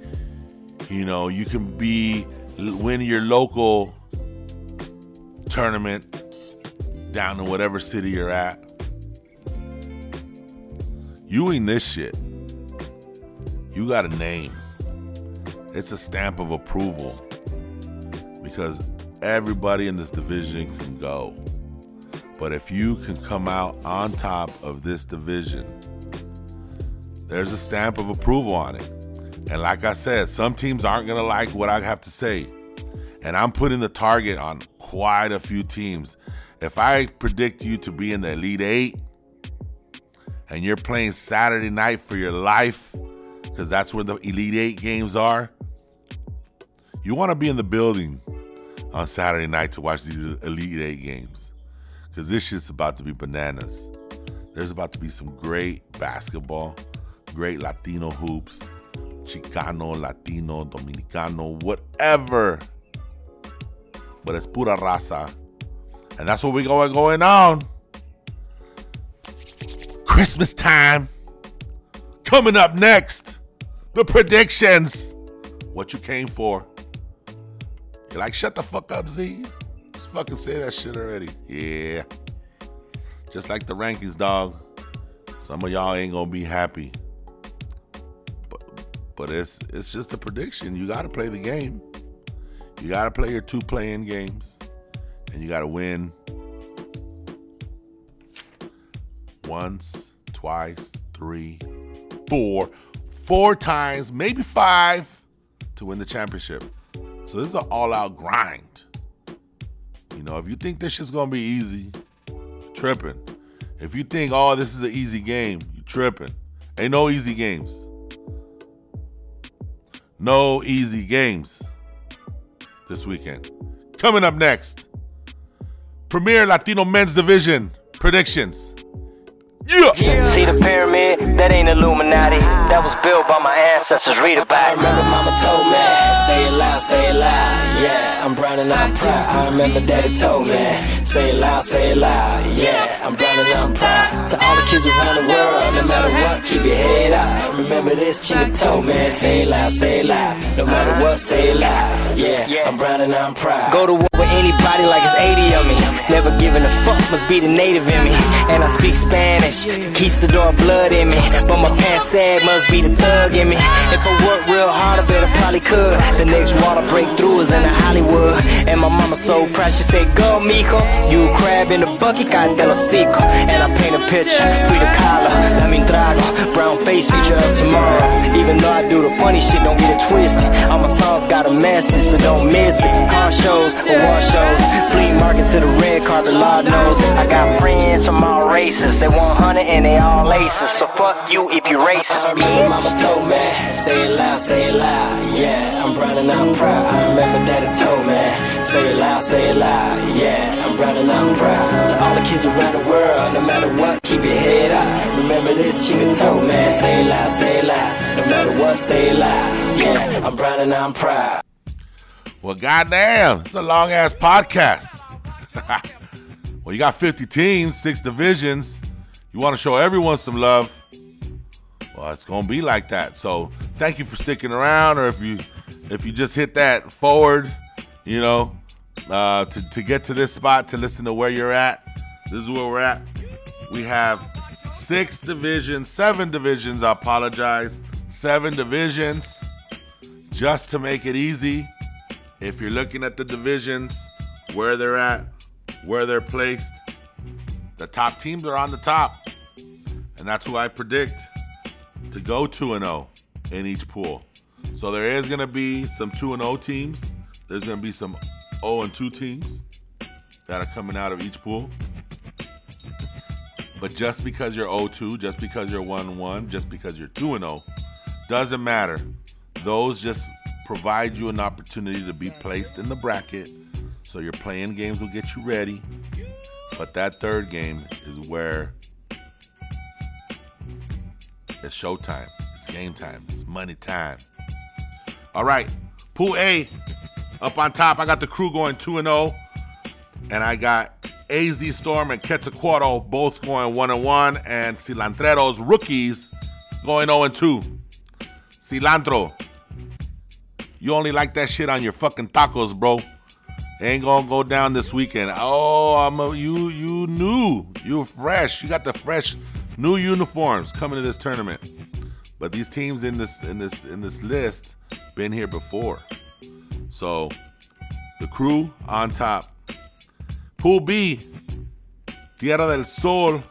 You know, you can be win your local tournament down in whatever city you're at. You win this shit, you got a name. It's a stamp of approval, because everybody in this division can go. But if you can come out on top of this division, there's a stamp of approval on it. And like I said, some teams aren't going to like what I have to say. And I'm putting the target on quite a few teams. If I predict you to be in the Elite Eight and you're playing Saturday night for your life, because that's where the Elite Eight games are, you want to be in the building on Saturday night to watch these Elite Eight games. Because this shit's about to be bananas. There's about to be some great basketball, great Latino hoops, Chicano, Latino, Dominicano, whatever. But it's pura raza. And that's what we got going on. Christmas time. Coming up next, the predictions. What you came for. You're like, shut the fuck up, Z. Fucking say that shit already. Yeah. Just like the rankings, dog. Some of y'all ain't gonna be happy. But but it's it's just a prediction. You gotta play the game. You gotta play your two play-in games. And you gotta win once, twice, three, four, four times, maybe five to win the championship. So this is an all-out grind. You know, if you think this shit's gonna be easy, tripping. If you think, oh, this is an easy game, you tripping. Ain't no easy games. No easy games this weekend. Coming up next, Premier Latino Men's Division predictions. Yeah. See the pyramid? That ain't Illuminati. That was built by my ancestors. Read about it. I remember mama told me, say it loud, say it loud. Yeah, I'm brown and I'm proud. I remember daddy told me, say it loud, say it loud. Yeah, I'm brown and I'm proud. To all the kids around the world, no matter what, keep your head up. Remember this, Chilla told me, say it loud, say it loud. No matter what, say it loud. Yeah, I'm brown and I'm proud. Go to war with anybody like it's eighty of me. Never giving a fuck, must be the native in me. And I speak Spanish, conquistador blood in me. But my pants sad, must be the thug in me. If I work real hard, I bet I probably could. The next water breakthrough is in the Hollywood. And my mama so proud, she said, go mijo. You a crab in the bucket, got del hocico. And I paint a picture, free the collar, dame un trago. Brown face, future of tomorrow. Even though I do the funny shit, don't get it twisted. All my songs got a message, so don't miss it. Car shows, award shows, flea market to the red car, the Lord knows. I got friends from all races, they one hundred and they all laces. So fuck you if you racist, bitch. I remember mama told me, say it loud, say it loud, yeah, I'm proud and I'm proud. I remember daddy told me, say it loud, say it loud, yeah, I'm proud and I'm proud. To all the kids around the world, no matter what, keep your head up. Remember this chica told me, say it loud, say it loud, no matter what, say it loud, yeah, I'm proud and I'm proud. Well, goddamn, it's a long-ass podcast. Well, you got fifty teams, six divisions. You want to show everyone some love. Well, it's going to be like that. So thank you for sticking around, or if you if you just hit that forward, you know, uh, to, to get to this spot, to listen to where you're at. This is where we're at. We have six divisions, seven divisions, I apologize. Seven divisions, just to make it easy. If you're looking at the divisions, where they're at, where they're placed, the top teams are on the top. And that's who I predict to go two and oh in each pool. So there is going to be some two and oh teams. There's going to be some oh and two teams that are coming out of each pool. But just because you're oh and two, just because you're one and one, just because you're two and oh, doesn't matter. Those just provide you an opportunity to be placed in the bracket, so your playing games will get you ready. But that third game is where it's showtime, it's game time, it's money time. All right, Pool A up on top. I got the Crew going two and oh, and I got A Z Storm and Quetzalcoatl both going one and one, and Cilantreros rookies going oh and two. Cilantro, you only like that shit on your fucking tacos, bro. Ain't gonna go down this weekend. Oh, I'm a, you you new. You're fresh. You got the fresh new uniforms coming to this tournament. But these teams in this in this in this list been here before. So the Crew on top. Pool B, Tierra del Sol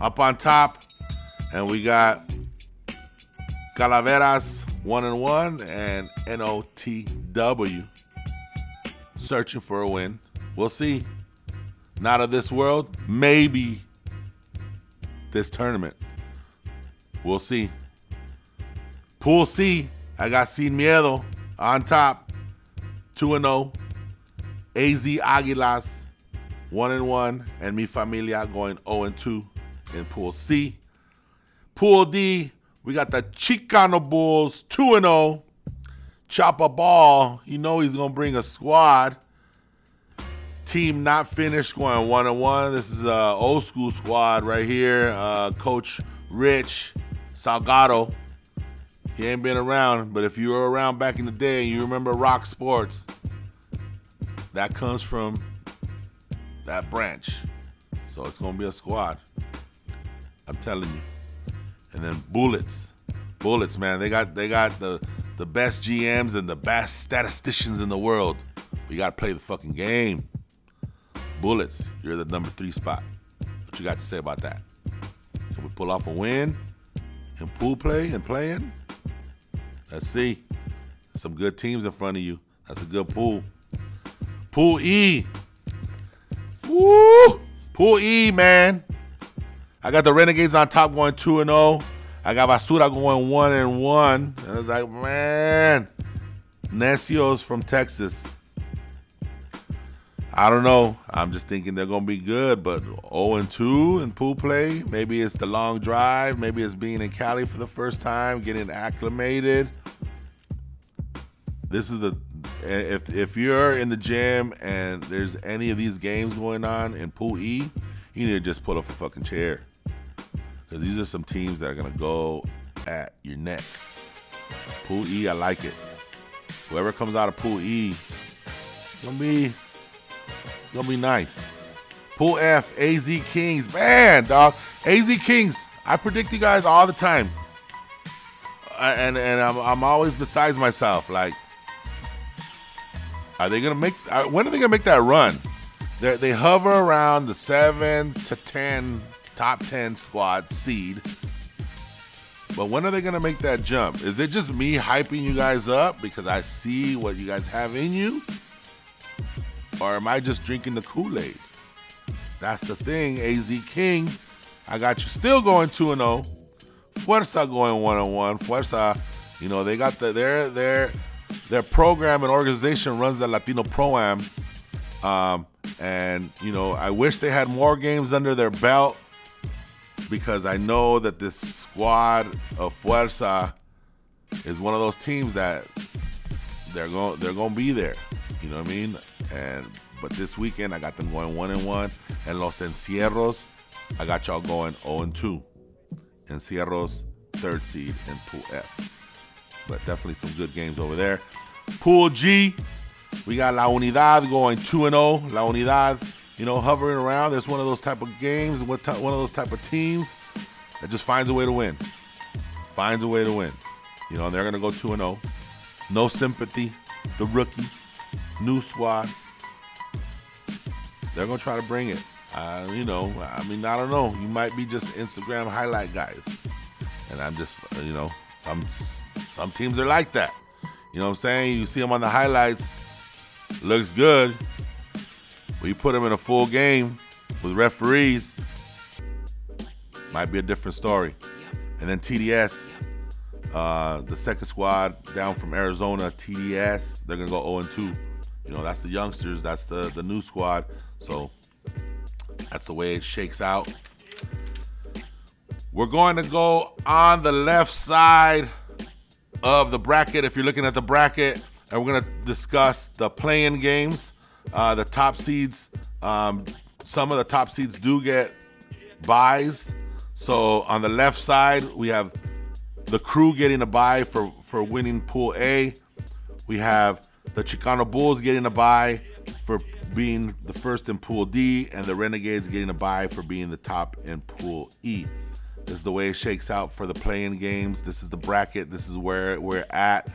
up on top. And we got Calaveras One and one and N O T W searching for a win. We'll see. Not of this world, maybe this tournament. We'll see. Pool C, I got Sin Miedo on top, two and oh. A Z Aguilas, one and one, and Mi Familia going oh and two in Pool C. Pool D, we got the Chicano Bulls, two and oh. Chopper Ball, you know he's going to bring a squad. Team Not Finished going one and one. This is an old school squad right here. Uh, Coach Rich Salgado. He ain't been around, but if you were around back in the day and you remember Rock Sports, that comes from that branch. So it's going to be a squad. I'm telling you. And then Bullets, Bullets, man, they got they got the the best G Ms and the best statisticians in the world. But you gotta play the fucking game. Bullets, you're the number three spot. What you got to say about that? Can we pull off a win in pool play and playing? Let's see. Some good teams in front of you. That's a good pool. Pool E. Woo! Pool E, man. I got the Renegades on top going two and oh. I got Basura going one and one. And I was like, man, Necios from Texas. I don't know. I'm just thinking they're going to be good, but oh and two in pool play. Maybe it's the long drive. Maybe it's being in Cali for the first time, getting acclimated. This is the if if you're in the gym and there's any of these games going on in Pool E, you need to just pull up a fucking chair. Because these are some teams that are going to go at your neck. Pool E, I like it. Whoever comes out of Pool E, it's going to be Gonna be nice. Pool F, A Z Kings. Man, dog. A Z Kings. I predict you guys all the time. And and I'm, I'm always besides myself. Like, are they gonna make? When are they gonna make that run? They they hover around the seven to ten top ten squad seed. But when are they gonna make that jump? Is it just me hyping you guys up because I see what you guys have in you, or am I just drinking the Kool-Aid? That's the thing, A Z Kings. I got you still going two and zero. Fuerza going one and one. Fuerza, you know, they got the their their their program and organization runs the Latino Pro-Am, um, and you know, I wish they had more games under their belt because I know that this squad of Fuerza is one of those teams that they're going they're going to be there. You know what I mean? And but this weekend I got them going one and one, and Los Encierros, I got y'all going oh and two. Encierros, third seed in Pool F. But definitely some good games over there. Pool G, we got La Unidad going two and oh. La Unidad, you know, hovering around. There's one of those type of games, one of those type of teams that just finds a way to win. Finds a way to win. You know, and they're going to go two and oh. No Sympathy, the rookies, new squad. They're going to try to bring it. Uh, you know, I mean, I don't know. You might be just Instagram highlight guys, and I'm just, you know, some some teams are like that. You know what I'm saying? You see them on the highlights, looks good. But you put them in a full game with referees, might be a different story. And then T D S, uh, the second squad down from Arizona, T D S, they're gonna go oh and two. You know, that's the youngsters, that's the the new squad. So. That's the way it shakes out. We're going to go on the left side of the bracket, if you're looking at the bracket, and we're going to discuss the play-in games, uh, the top seeds. Um, some of the top seeds do get buys. So on the left side, we have the Crew getting a buy for, for winning Pool A. We have the Chicano Bulls getting a buy for being the first in Pool D, and the Renegades getting a bye for being the top in Pool E. This is the way it shakes out for the play-in games. This is the bracket. This is where we're at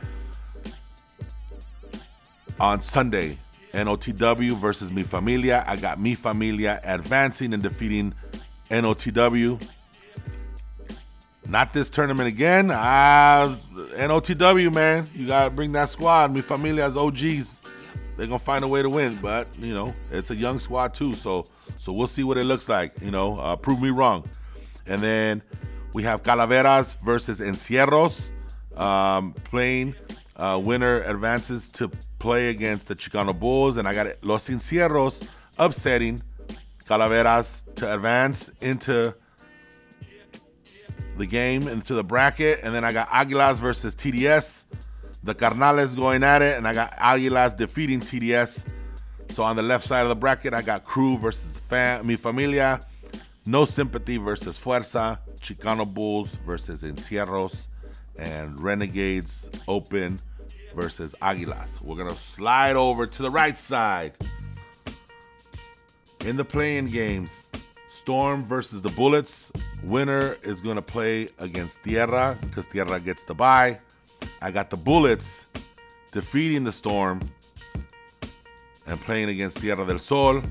on Sunday. N O T W versus Mi Familia. I got Mi Familia advancing and defeating N O T W. Not this tournament again. Uh, N O T W, man. You got to bring that squad. Mi Familia's O Gs. They're going to find a way to win, but, you know, it's a young squad too, so so we'll see what it looks like, you know, uh, prove me wrong. And then we have Calaveras versus Encierros um, playing. Uh, winner advances to play against the Chicano Bulls, and I got it. Los Encierros upsetting Calaveras to advance into the game, into the bracket. And then I got Aguilas versus T D S. The Carnales going at it, and I got Aguilas defeating T D S. So on the left side of the bracket, I got Crew versus fam- Mi Familia, No Sympathy versus Fuerza, Chicano Bulls versus Encierros, and Renegades Open versus Aguilas. We're going to slide over to the right side. In the play-in games, Storm versus the Bullets. Winner is going to play against Tierra because Tierra gets the bye. I got the Bullets defeating the Storm and playing against Tierra del Sol.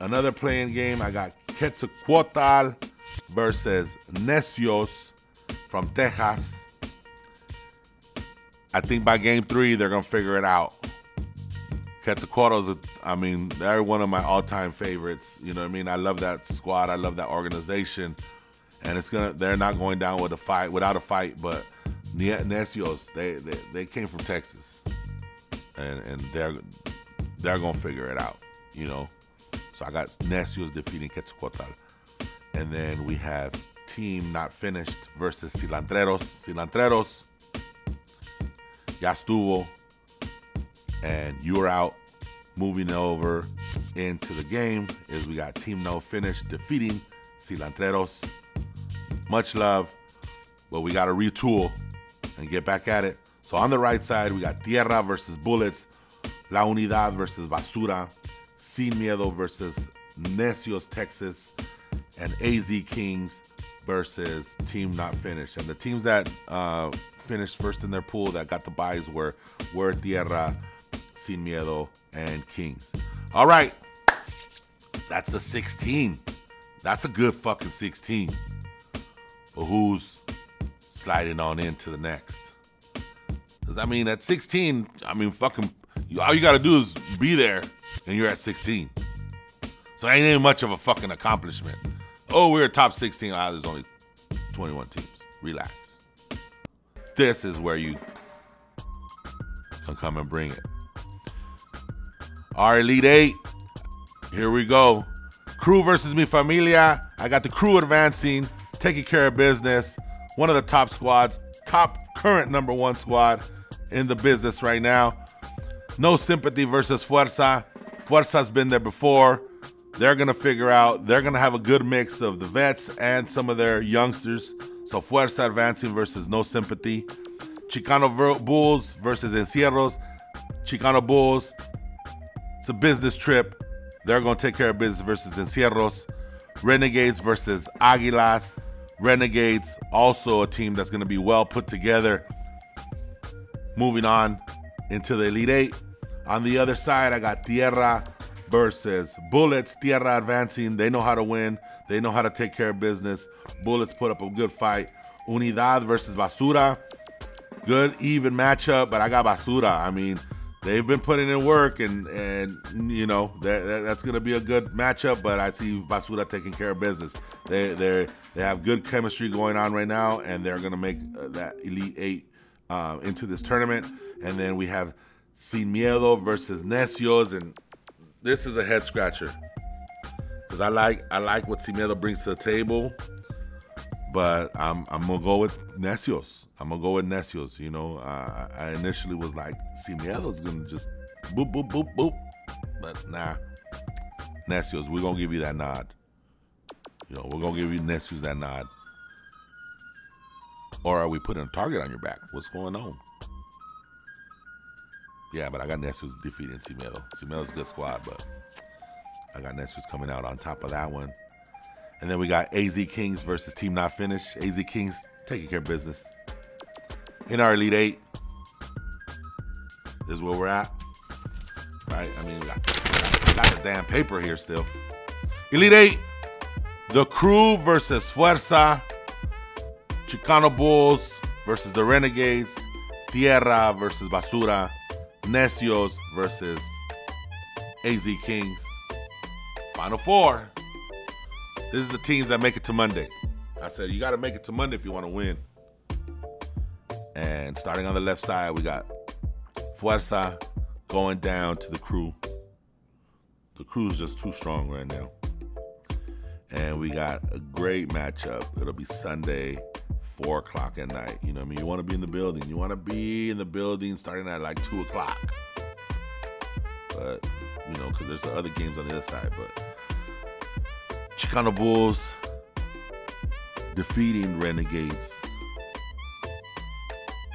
Another playing game, I got Quetzalcoatl versus Necios from Texas. I think by game three, they're going to figure it out. Quetzalcoatl's, I mean, they're one of my all-time favorites. You know what I mean? I love that squad. I love that organization. And it's gonna they're not going down with a fight without a fight, but Necios, they, they they came from Texas, and and they're they're gonna figure it out, you know. So I got Necios defeating Quetzalcoatl, and then we have Team Not Finished versus Cilantreros. Cilantreros, ya estuvo, and you're out. Moving over into the game is we got Team Not Finished defeating Cilantreros. Much love. But we got to retool and get back at it. So on the right side, we got Tierra versus Bullets, La Unidad versus Basura, Sin Miedo versus Necios, Texas, and A Z Kings versus Team Not Finished. And the teams that uh, finished first in their pool that got the buys were, were Tierra, Sin Miedo, and Kings. All right. That's the sixteen. That's a good fucking sixteen. But who's sliding on into the next? Because, I mean, at sixteen, I mean, fucking, all you got to do is be there, and you're at sixteen. So it ain't even much of a fucking accomplishment. Oh, we're top sixteen. Ah, there's only twenty-one teams. Relax. This is where you can come and bring it. Our Elite Eight. Here we go. Crew versus Mi Familia. I got the Crew advancing, taking care of business. One of the top squads, top current number one squad in the business right now. No Sympathy versus Fuerza. Fuerza's been there before. They're going to figure out, they're going to have a good mix of the vets and some of their youngsters. So Fuerza advancing versus No Sympathy. Chicano Bulls versus Encierros. Chicano Bulls. It's a business trip. They're going to take care of business versus Encierros. Renegades versus Águilas. Renegades, also a team that's going to be well put together. Moving on into the Elite Eight. On the other side, I got Tierra versus Bullets. Tierra advancing. They know how to win. They know how to take care of business. Bullets put up a good fight. Unidad versus Basura. Good, even matchup, but I got Basura. I mean, they've been putting in work, and, and you know, that, that, that's going to be a good matchup, but I see Basura taking care of business. They they they have good chemistry going on right now, and they're going to make that Elite Eight uh, into this tournament. And then we have Sin Miedo versus Necios, and this is a head-scratcher because I like I like what Sin Miedo brings to the table, but I'm I'm going to go with Necios. I'm going to go with Necios. You know, uh, I initially was like, Sin Miedo's going to just boop, boop, boop, boop. But nah, Necios, we're going to give you that nod. You know, we're going to give you Necios that nod. Or are we putting a target on your back? What's going on? Yeah, but I got Necios defeating Sin Miedo. Sin Miedo's a good squad, but I got Necios coming out on top of that one. And then we got A Z Kings versus Team Not Finished. A Z Kings taking care of business. In our Elite Eight, this is where we're at, right? I mean, we got, we got the damn paper here still. Elite Eight, the Crew versus Fuerza. Chicano Bulls versus the Renegades. Tierra versus Basura. Necios versus A Z Kings. Final four. This is the teams that make it to Monday. I said, you got to make it to Monday if you want to win. And starting on the left side, we got Fuerza going down to the Crew. The Crew's just too strong right now. And we got a great matchup. It'll be Sunday, four o'clock at night. You know what I mean? You want to be in the building. You want to be in the building starting at like two o'clock. But, you know, because there's other games on the other side, but... Chicano Bulls defeating Renegades.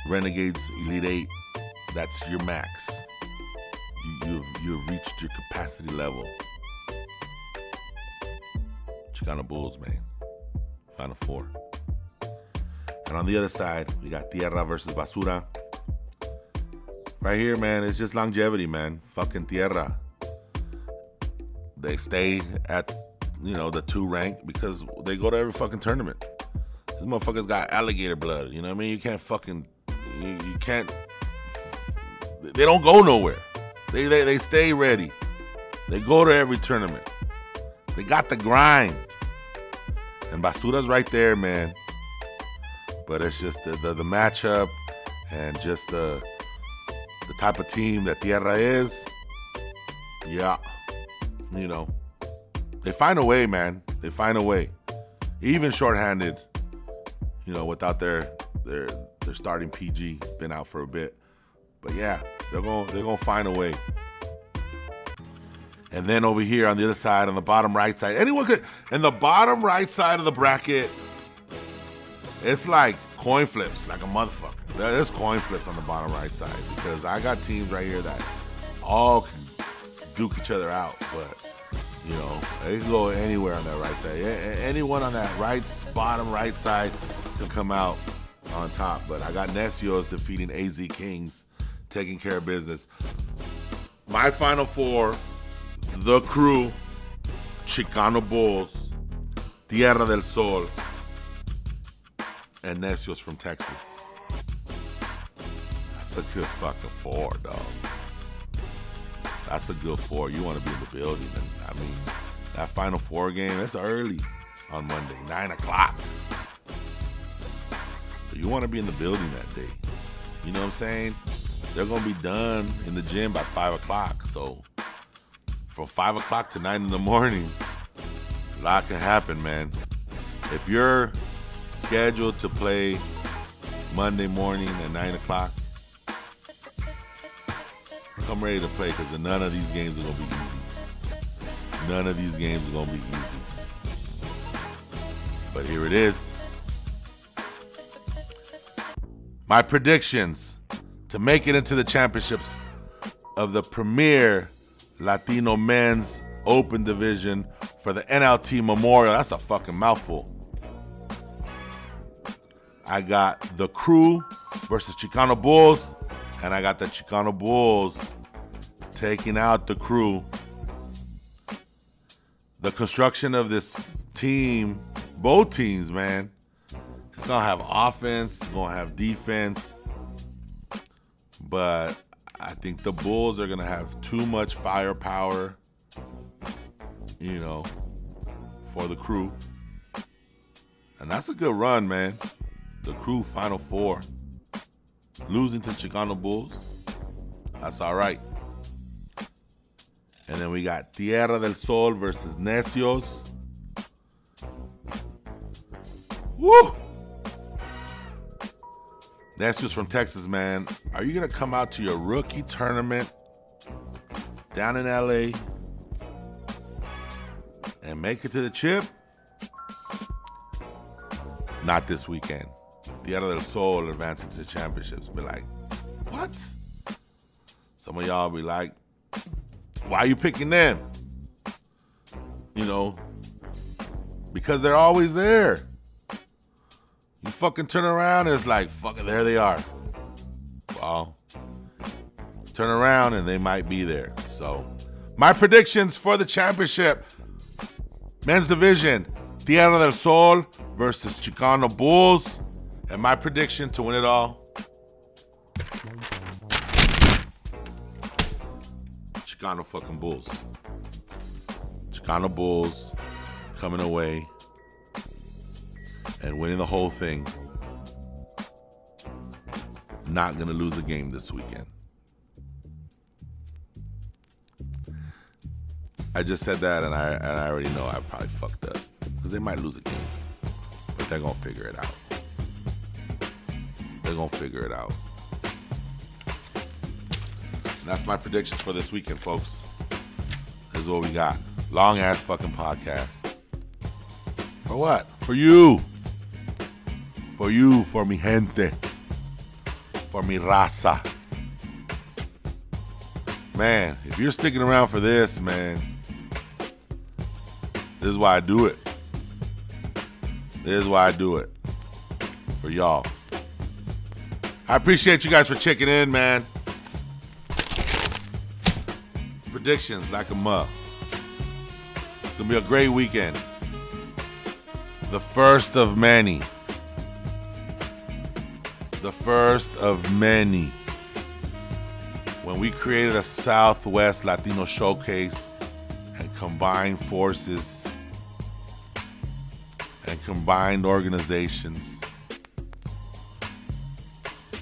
Renegades Elite Eight, that's your max. You, you've, you've reached your capacity level. Chicano Bulls, man. Final four. And on the other side, we got Tierra versus Basura. Right here, man, it's just longevity, man. Fucking Tierra. They stay at... you know, the two rank because they go to every fucking tournament. These motherfuckers got alligator blood. You know what I mean? You can't fucking, you, you can't, they don't go nowhere. They, they they stay ready. They go to every tournament. They got the grind. And Basura's right there, man. But it's just the, the, the matchup and just the, the type of team that Tierra is. Yeah. You know. They find a way, man. They find a way. Even shorthanded, you know, without their their their starting P G, been out for a bit. But yeah, they're gonna they're gonna find a way. And then over here on the other side, on the bottom right side, anyone could in the bottom right side of the bracket, it's like coin flips, like a motherfucker. There's coin flips on the bottom right side because I got teams right here that all can duke each other out, but you know, they can go anywhere on that right side. Anyone on that right, bottom right side can come out on top. But I got Necios defeating A Z Kings, taking care of business. My Final Four, The Crew, Chicano Bulls, Tierra del Sol, and Necios from Texas. That's a good fucking four, dog. That's a good four. You want to be in the building. And I mean, that Final Four game, that's early on Monday, nine o'clock. But you want to be in the building that day. You know what I'm saying? They're going to be done in the gym by five o'clock. So from five o'clock to nine in the morning, a lot can happen, man. If you're scheduled to play Monday morning at nine o'clock, I'm ready to play, because none of these games are going to be easy. None of these games are going to be easy. But here it is. My predictions to make it into the championships of the Premier Latino Men's Open Division for the N L T Memorial. That's a fucking mouthful. I got The Crew versus Chicano Bulls, and I got the Chicano Bulls taking out The Crew. The construction of this team, both teams, man, it's going to have offense, it's going to have defense, but I think the Bulls are going to have too much firepower, you know, for The Crew. And that's a good run, man. The Crew Final Four. Losing to Chicano Bulls, that's all right. And then we got Tierra del Sol versus Necios. Woo! Necios from Texas, man. Are you going to come out to your rookie tournament down in L A and make it to the chip? Not this weekend. Tierra del Sol advancing to the championships. Be like, what? Some of y'all be like, why are you picking them? You know, because they're always there. You fucking turn around and it's like, fuck it, there they are. Well, turn around and they might be there. So, my predictions for the championship. Men's division, Tierra del Sol versus Chicano Bulls. And my prediction to win it all, Chicano fucking Bulls. Chicano Bulls coming away and winning the whole thing. Not going to lose a game this weekend. I just said that, and I, and I already know I probably fucked up. Because they might lose a game, but they're going to figure it out. They're going to figure it out. And that's my predictions for this weekend, folks. This is what we got. Long-ass fucking podcast. For what? For you. For you, for mi gente. For mi raza. Man, if you're sticking around for this, man, this is why I do it. This is why I do it. For y'all. I appreciate you guys for checking in, man. Predictions, like a mug. It's going to be a great weekend. The first of many. The first of many. When we created a Southwest Latino Showcase and combined forces and combined organizations,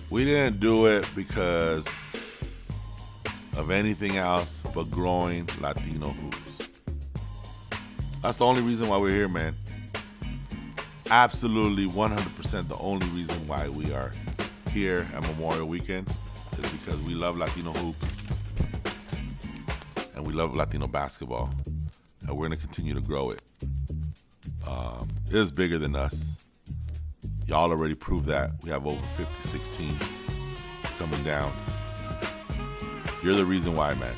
we didn't do it because of anything else but growing Latino hoops. That's the only reason why we're here, man. Absolutely, one hundred percent the only reason why we are here at Memorial Weekend is because we love Latino hoops and we love Latino basketball, and we're going to continue to grow it. Um, it is bigger than us. Y'all already proved that. We have over fifty-six teams coming down. You're the reason why, man.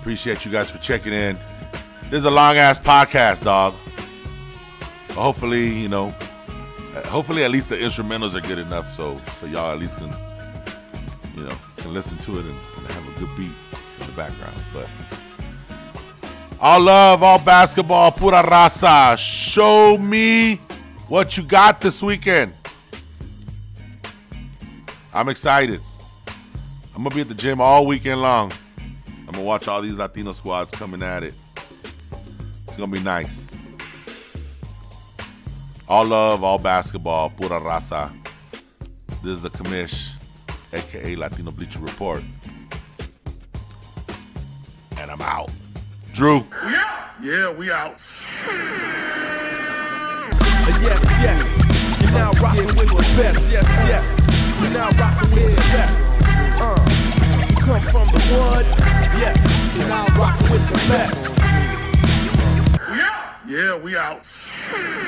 Appreciate you guys for checking in. This is a long-ass podcast, dog. But hopefully, you know, hopefully at least the instrumentals are good enough so so y'all at least can, you know, can listen to it and, and have a good beat in the background. But all love, all basketball, pura raza. Show me what you got this weekend. I'm excited. I'm going to be at the gym all weekend long. I'm going to watch all these Latino squads coming at it. It's going to be nice. All love, all basketball, pura raza. This is the commish, a k a. Latino Bleacher Report. And I'm out. Drew. Yeah, yeah, we out. Yes, yes. You're now rocking with the best. Yes, yes. You're now rocking with the best. Uh, come from the wood. Yes, you're now rocking with the best. Yeah, yeah, we out.